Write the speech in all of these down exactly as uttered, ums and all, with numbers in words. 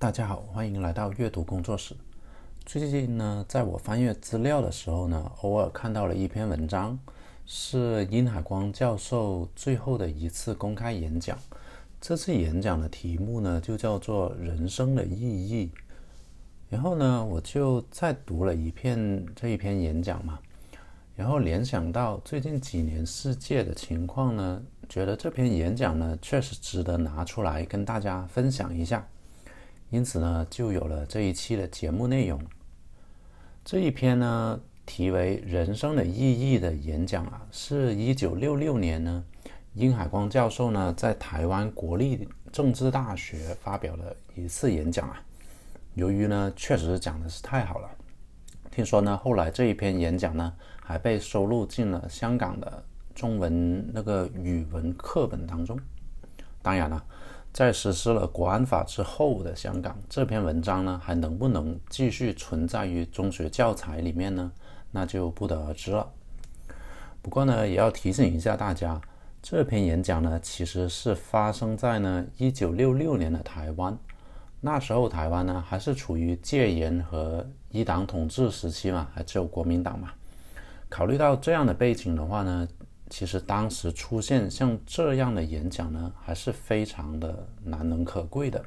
大家好，欢迎来到阅读工作室。最近呢，在我翻阅资料的时候呢，偶尔看到了一篇文章，是殷海光教授最后的一次公开演讲。这次演讲的题目呢，就叫做《人生的意义》。然后呢，我就再读了一遍这一篇演讲嘛，然后联想到最近几年世界的情况呢，觉得这篇演讲呢，确实值得拿出来跟大家分享一下。因此呢，就有了这一期的节目内容。这一篇呢，题为《人生的意义》的演讲啊，是一九六六年呢，殷海光教授呢在台湾国立政治大学发表了一次演讲啊。由于呢，确实讲的是太好了，听说呢，后来这一篇演讲呢，还被收录进了香港的中文那个语文课本当中。当然了，在实施了国安法之后的香港，这篇文章呢还能不能继续存在于中学教材里面呢，那就不得而知了。不过呢，也要提醒一下大家，这篇演讲呢其实是发生在呢一九六六年的台湾。那时候台湾呢还是处于戒严和一党统治时期嘛，还只有国民党嘛。考虑到这样的背景的话呢，其实当时出现像这样的演讲呢，还是非常的难能可贵的。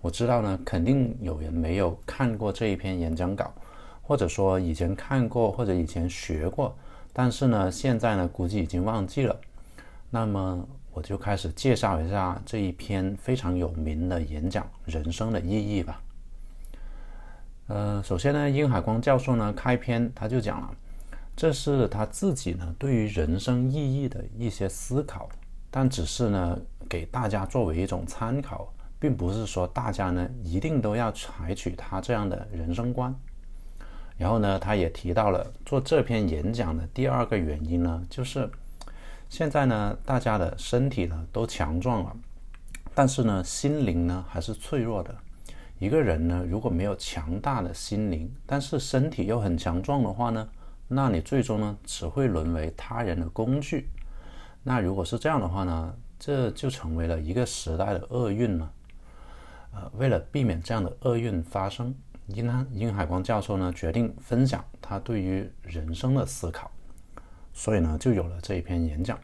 我知道呢，肯定有人没有看过这一篇演讲稿，或者说以前看过或者以前学过，但是呢，现在呢估计已经忘记了。那么我就开始介绍一下这一篇非常有名的演讲《人生的意义》吧。呃，首先呢，殷海光教授呢开篇他就讲了，这是他自己呢对于人生意义的一些思考，但只是呢给大家作为一种参考，并不是说大家呢一定都要采取他这样的人生观。然后呢，他也提到了做这篇演讲的第二个原因呢，就是现在呢大家的身体呢都强壮了，但是呢心灵呢还是脆弱的。一个人呢如果没有强大的心灵，但是身体又很强壮的话呢，那你最终呢只会沦为他人的工具。那如果是这样的话呢，这就成为了一个时代的厄运了。呃，为了避免这样的厄运发生，殷海光教授呢决定分享他对于人生的思考，所以呢就有了这一篇演讲。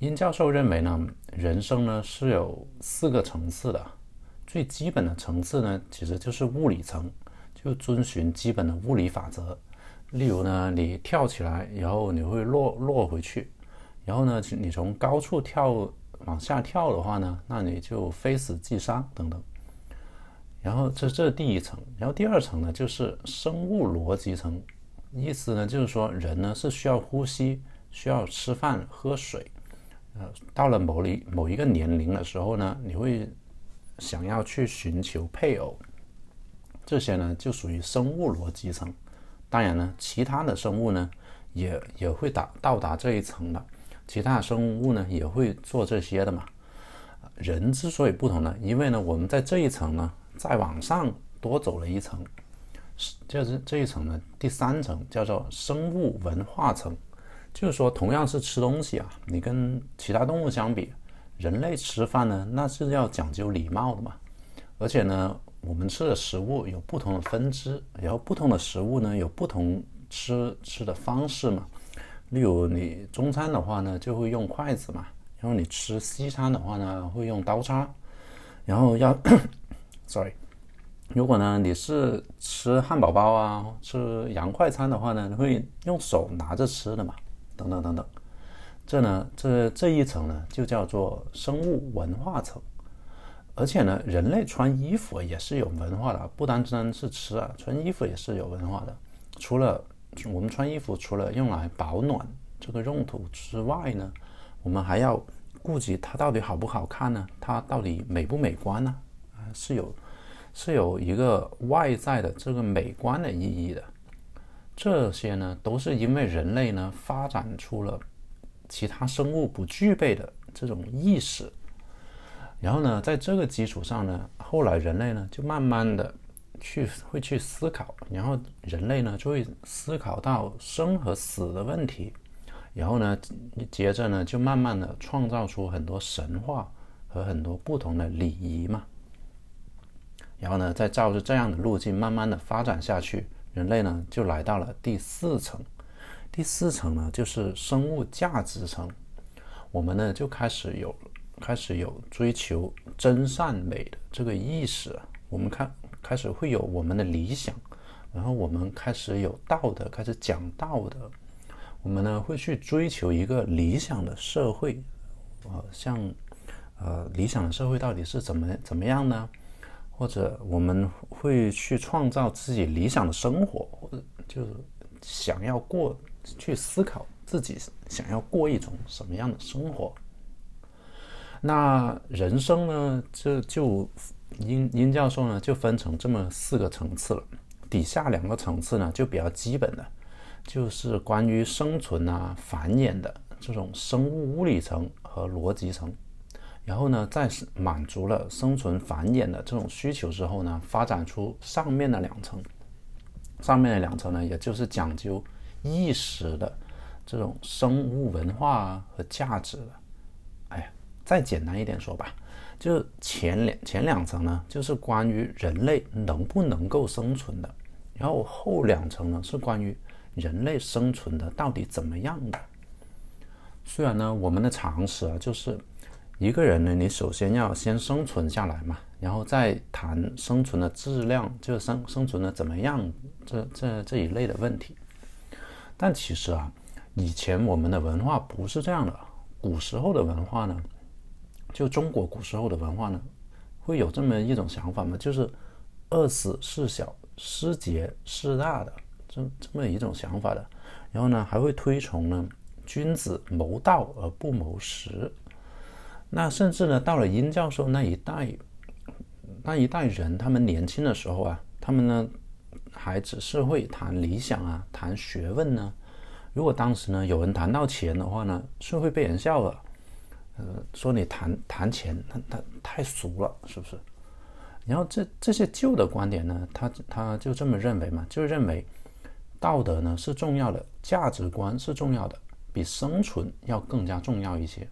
殷教授认为呢，人生呢是有四个层次的，最基本的层次呢其实就是物理层，就遵循基本的物理法则。例如呢，你跳起来，然后你会落落回去，然后呢，你从高处跳往下跳的话呢，那你就非死即伤等等。然后这这是第一层，然后第二层呢就是生物逻辑层，意思呢就是说人呢是需要呼吸，需要吃饭喝水，呃，到了某一某一个年龄的时候呢，你会想要去寻求配偶，这些呢就属于生物逻辑层。当然呢，其他的生物呢也也会达到达这一层的，其他的生物呢也会做这些的嘛。人之所以不同呢，因为呢我们在这一层呢再往上多走了一层，就是这一层呢第三层叫做生物文化层。就是说同样是吃东西啊，你跟其他动物相比，人类吃饭呢那是要讲究礼貌的嘛，而且呢我们吃的食物有不同的分支，然后不同的食物呢有不同吃吃的方式嘛。例如你中餐的话呢就会用筷子嘛，然后你吃西餐的话呢会用刀叉，然后要sorry 如果呢你是吃汉堡包啊吃洋快餐的话呢，你会用手拿着吃的嘛，等等等等。这呢这这一层呢就叫做生物文化层。而且呢，人类穿衣服也是有文化的，不单单是吃啊，穿衣服也是有文化的。除了我们穿衣服除了用来保暖这个用途之外呢，我们还要顾及它到底好不好看呢，它到底美不美观呢，是有是有一个外在的这个美观的意义的。这些呢都是因为人类呢发展出了其他生物不具备的这种意识。然后呢在这个基础上呢，后来人类呢就慢慢的去会去思考，然后人类呢就会思考到生和死的问题，然后呢接着呢就慢慢的创造出很多神话和很多不同的礼仪嘛。然后呢，再照着这样的路径慢慢的发展下去，人类呢就来到了第四层。第四层呢就是生物价值层，我们呢就开始有开始有追求真善美的这个意识，我们看开始会有我们的理想，然后我们开始有道德，开始讲道德，我们呢会去追求一个理想的社会，呃、像呃理想的社会到底是怎么怎么样呢？或者我们会去创造自己理想的生活，或者就是想要过，去思考自己想要过一种什么样的生活。那人生呢，这就殷殷教授呢就分成这么四个层次了。底下两个层次呢就比较基本的，就是关于生存啊、繁衍的这种生物物理层和逻辑层。然后呢，在满足了生存繁衍的这种需求之后呢，发展出上面的两层。上面的两层呢，也就是讲究意识的这种生物文化和价值的。哎呀，再简单一点说吧，就是前两前两层呢，就是关于人类能不能够生存的，然后后两层呢，是关于人类生存的到底怎么样的。虽然呢，我们的常识啊，就是一个人呢，你首先要先生存下来嘛，然后再谈生存的质量，就生生存的怎么样，这这这一类的问题。但其实啊，以前我们的文化不是这样的。古时候的文化呢，就中国古时候的文化呢，会有这么一种想法嘛，就是饿死事小，失节事大的这这么一种想法的。然后呢，还会推崇呢，君子谋道而不谋食。那甚至呢，到了殷教授那一代，那一代人，他们年轻的时候啊，他们呢还只是会谈理想啊，谈学问呢。如果当时呢有人谈到钱的话呢，是会被人笑的，呃，说你谈谈钱，他他太俗了，是不是？然后这这些旧的观点呢，他他就这么认为嘛，就认为道德呢是重要的，价值观是重要的，比生存要更加重要一些。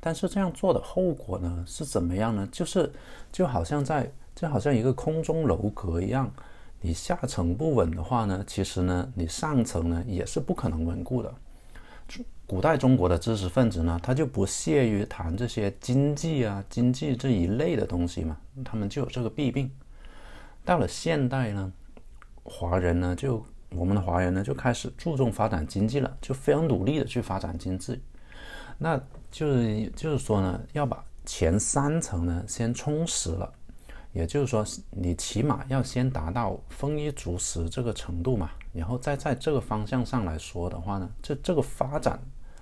但是这样做的后果呢是怎么样呢？就是就好像在就好像一个空中楼阁一样，你下层不稳的话呢，其实呢你上层呢也是不可能稳固的。古代中国的知识分子呢，他就不屑于谈这些经济啊、经济这一类的东西嘛，他们就有这个弊病。到了现代呢，华人呢就我们的华人呢就开始注重发展经济了，就非常努力的去发展经济。那就是就是说呢，要把前三层呢先充实了，也就是说你起码要先达到丰衣足食这个程度嘛，然后再在这个方向上来说的话呢，这这个发展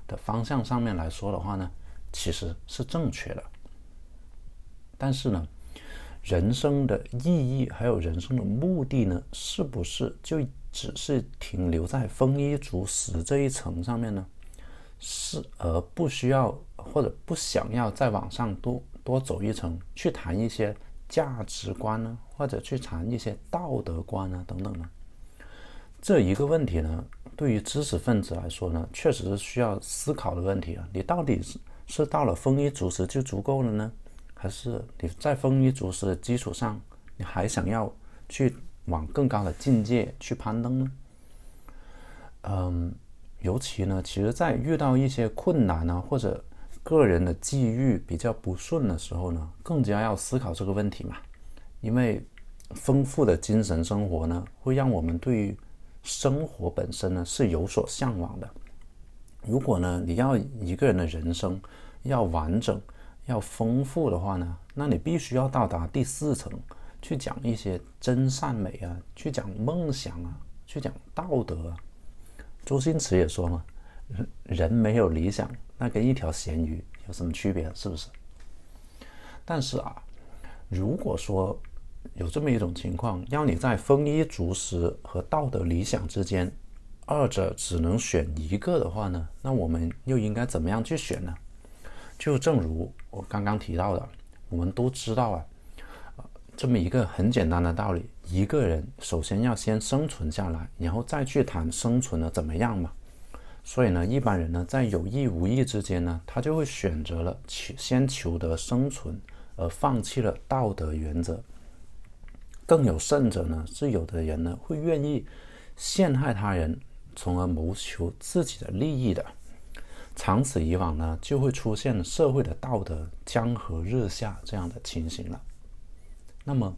的方向上面来说的话呢，其实是正确的。但是呢，人生的意义还有人生的目的呢，是不是就只是停留在丰衣足食这一层上面呢？是而不需要或者不想要再往上多多走一层，去谈一些价值观呢，或者去谈一些道德观啊等等呢？这一个问题呢，对于知识分子来说呢，确实是需要思考的问题啊。你到底是是到了丰衣足食就足够了呢，还是你在丰衣足食的基础上，你还想要去往更高的境界去攀登呢？嗯。尤其呢，其实在遇到一些困难呢，或者个人的际遇比较不顺的时候呢，更加要思考这个问题嘛。因为丰富的精神生活呢，会让我们对于生活本身呢是有所向往的。如果呢，你要一个人的人生要完整、要丰富的话呢，那你必须要到达第四层，去讲一些真善美啊，去讲梦想啊，去讲道德啊。周星驰也说嘛，人没有理想，那跟一条咸鱼有什么区别，是不是？但是啊，如果说有这么一种情况，要你在丰衣足食和道德理想之间，二者只能选一个的话呢，那我们又应该怎么样去选呢？就正如我刚刚提到的，我们都知道啊，这么一个很简单的道理，一个人首先要先生存下来，然后再去谈生存的怎么样嘛。所以呢，一般人呢，在有意无意之间呢，他就会选择了先求得生存，而放弃了道德原则。更有甚者呢，是有的人呢会愿意陷害他人，从而谋求自己的利益的。长此以往呢，就会出现社会的道德江河日下这样的情形了。那么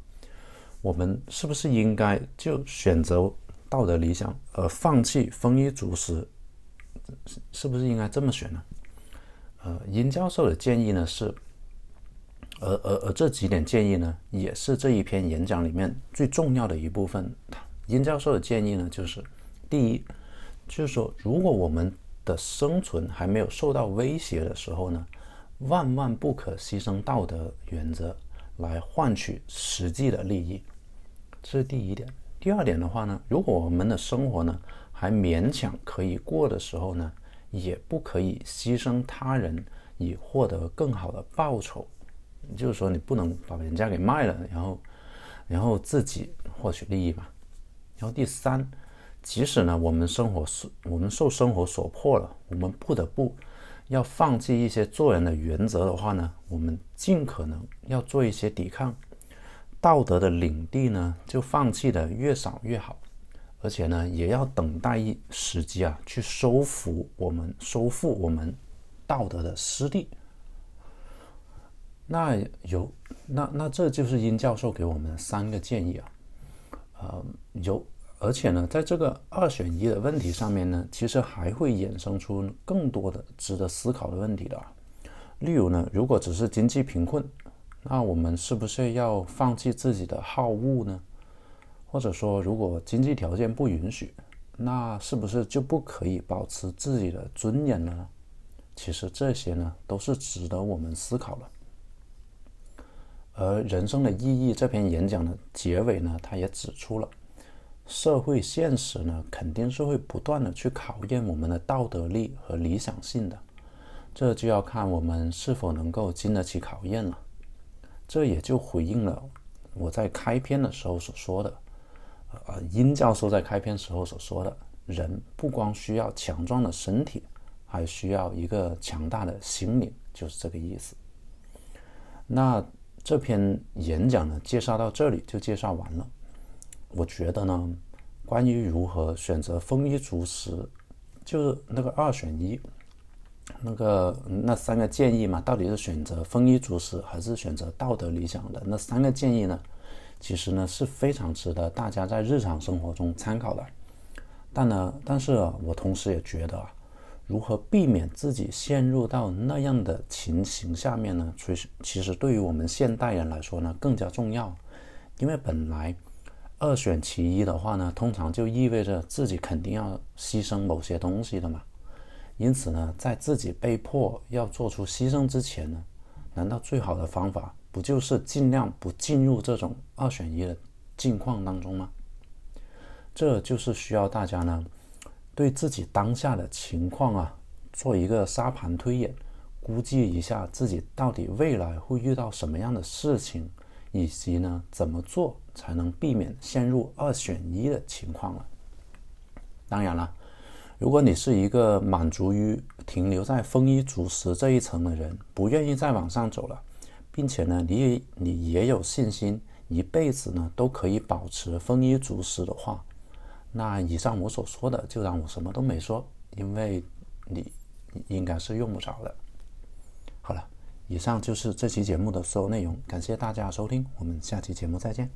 我们是不是应该就选择道德理想而放弃丰衣足食？是不是应该这么选呢？呃，殷教授的建议呢是，而而而这几点建议呢，也是这一篇演讲里面最重要的一部分。殷教授的建议呢，就是第一，就是说，如果我们的生存还没有受到威胁的时候呢，万万不可牺牲道德原则来换取实际的利益，这是第一点。第二点的话呢，如果我们的生活呢还勉强可以过的时候呢，也不可以牺牲他人以获得更好的报酬。就是说，你不能把人家给卖了，然后然后自己获取利益吧。然后第三，即使呢我们生活我们受生活所迫了，我们不得不要放弃一些做人的原则的话呢，我们尽可能要做一些抵抗。道德的领地呢，就放弃的越少越好，而且呢也要等待一时机啊，去收复我们收复我们道德的失地。那有那那这就是殷教授给我们三个建议啊，呃有而且呢，在这个二选一的问题上面呢，其实还会衍生出更多的值得思考的问题的啊。例如呢，如果只是经济贫困，那我们是不是要放弃自己的好恶呢？或者说，如果经济条件不允许，那是不是就不可以保持自己的尊严了呢？其实这些呢，都是值得我们思考的。而人生的意义这篇演讲的结尾呢，他也指出了，社会现实呢肯定是会不断的去考验我们的道德力和理想性的，这就要看我们是否能够经得起考验了。这也就回应了我在开篇的时候所说的，呃，殷教授在开篇时候所说的，人不光需要强壮的身体，还需要一个强大的心灵，就是这个意思。那这篇演讲呢，介绍到这里就介绍完了。我觉得呢，关于如何选择丰衣足食，就是那个二选一，那个那三个建议嘛，到底是选择丰衣足食还是选择道德理想的那三个建议呢？其实呢是非常值得大家在日常生活中参考的。但呢，但是、啊、我同时也觉得啊，如何避免自己陷入到那样的情形下面呢？其实对于我们现代人来说呢，更加重要。因为本来二选其一的话呢，通常就意味着自己肯定要牺牲某些东西的嘛。因此呢，在自己被迫要做出牺牲之前呢，难道最好的方法不就是尽量不进入这种二选一的境况当中吗？这就是需要大家呢，对自己当下的情况啊，做一个沙盘推演，估计一下自己到底未来会遇到什么样的事情，以及呢，怎么做才能避免陷入二选一的情况了。当然了，如果你是一个满足于停留在丰衣足食这一层的人，不愿意再往上走了，并且呢，你也你也有信心一辈子呢都可以保持丰衣足食的话，那以上我所说的就当我什么都没说，因为你应该是用不着的。好了，以上就是这期节目的所有内容，感谢大家收听，我们下期节目再见。